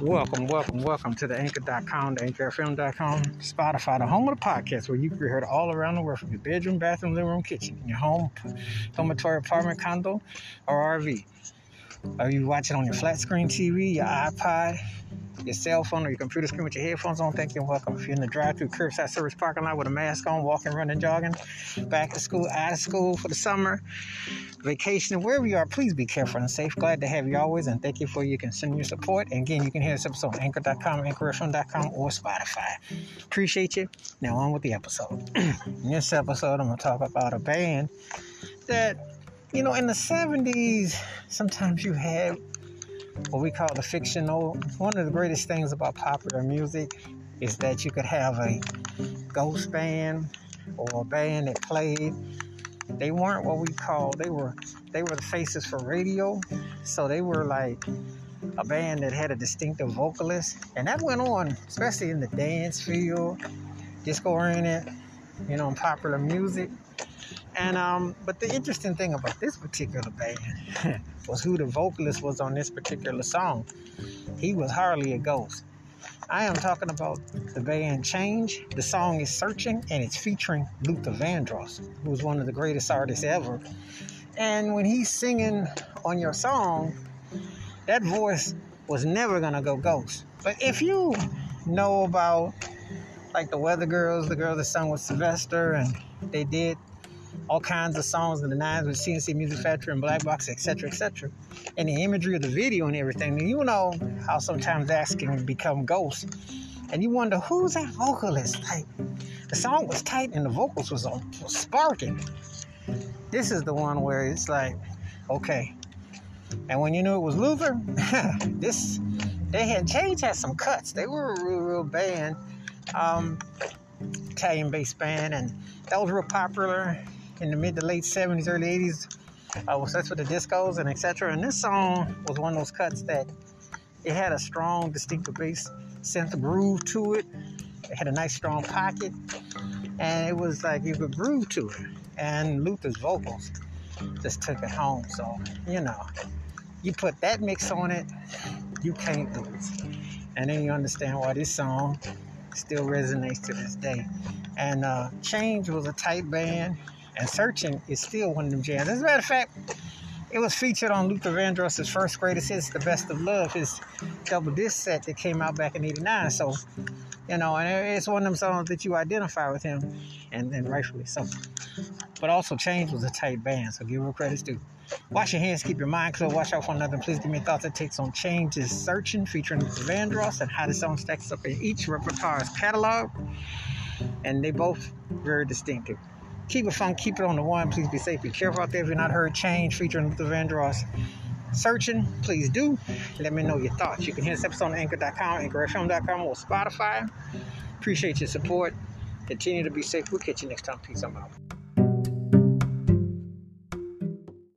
Welcome to the anchor.com, the anchorfm.com, Spotify, the home of the podcast where you can be heard all around the world from your bedroom, bathroom, living room, kitchen, your home, dormitory, apartment, condo, or RV. Or you watch it on your flat screen TV, your iPod, your cell phone, or your computer screen with your headphones on. Thank you and welcome. If you're in the drive-through, curbside service parking lot with a mask on, walking, running, jogging, back to school, out of school for the summer, vacation, wherever you are, please be careful and safe. Glad to have you always, and thank you for your continued support. And again, you can hear this episode on anchor.com, anchorfm.com, or Spotify. Appreciate you. Now on with the episode. In this episode, I'm going to talk about a band that, you know, in the 70s, sometimes you had what we call the fictional. One of the greatest things about popular music is that you could have a ghost band or a band that played. They weren't what we call, they were the faces for radio. So they were like a band that had a distinctive vocalist. And that went on, especially in the dance field, disco-oriented, you know, in popular music. And but the interesting thing about this particular band was who the vocalist was on this particular song. He was hardly a ghost. I am talking about the band Change. The song is Searching, and it's featuring Luther Vandross, who's one of the greatest artists ever. And when he's singing on your song, that voice was never gonna go ghost. But if you know about like the Weather Girls, the girl that sung with Sylvester, and they did all kinds of songs in the 90s with CNC Music Factory and Black Box, etc., etc., and the imagery of the video and everything, and you know how sometimes acts can become ghosts, and you wonder, who's that vocalist? Like, the song was tight and the vocals was sparking. This is the one where it's like, okay. And when you knew it was Luther, Change had some cuts. They were a real band, Italian-based band, and that was real popular in the mid to late 70s, early 80s, that's with the discos and etc. And this song was one of those cuts that it had a strong, distinctive bass synth groove to it. It had a nice, strong pocket, and it was like you could groove to it. And Luther's vocals just took it home. So, you know, you put that mix on it, you can't lose. And then you understand why this song still resonates to this day. And Change was a tight band, and Searching is still one of them jams. As a matter of fact, it was featured on Luther Vandross's first greatest hits, The Best of Love, his double disc set that came out back in '89. So, you know, and it's one of them songs that you identify with him, and rightfully so. But also, Change was a tight band, so give her credit's due. Wash your hands, keep your mind clear, watch out for another, and please give me thoughts and takes on Change's Searching, featuring Luther Vandross, and how the song stacks up in each repertoire's catalog. And they both very distinctive. Keep it fun, keep it on the one. Please be safe, be careful out there. If you're not heard Change featuring Luther Vandross, Searching, please do. Let me know your thoughts. You can hear this episode on anchor.com, anchorfm.com, or Spotify. Appreciate your support. Continue to be safe. We'll catch you next time. Peace. I'm out.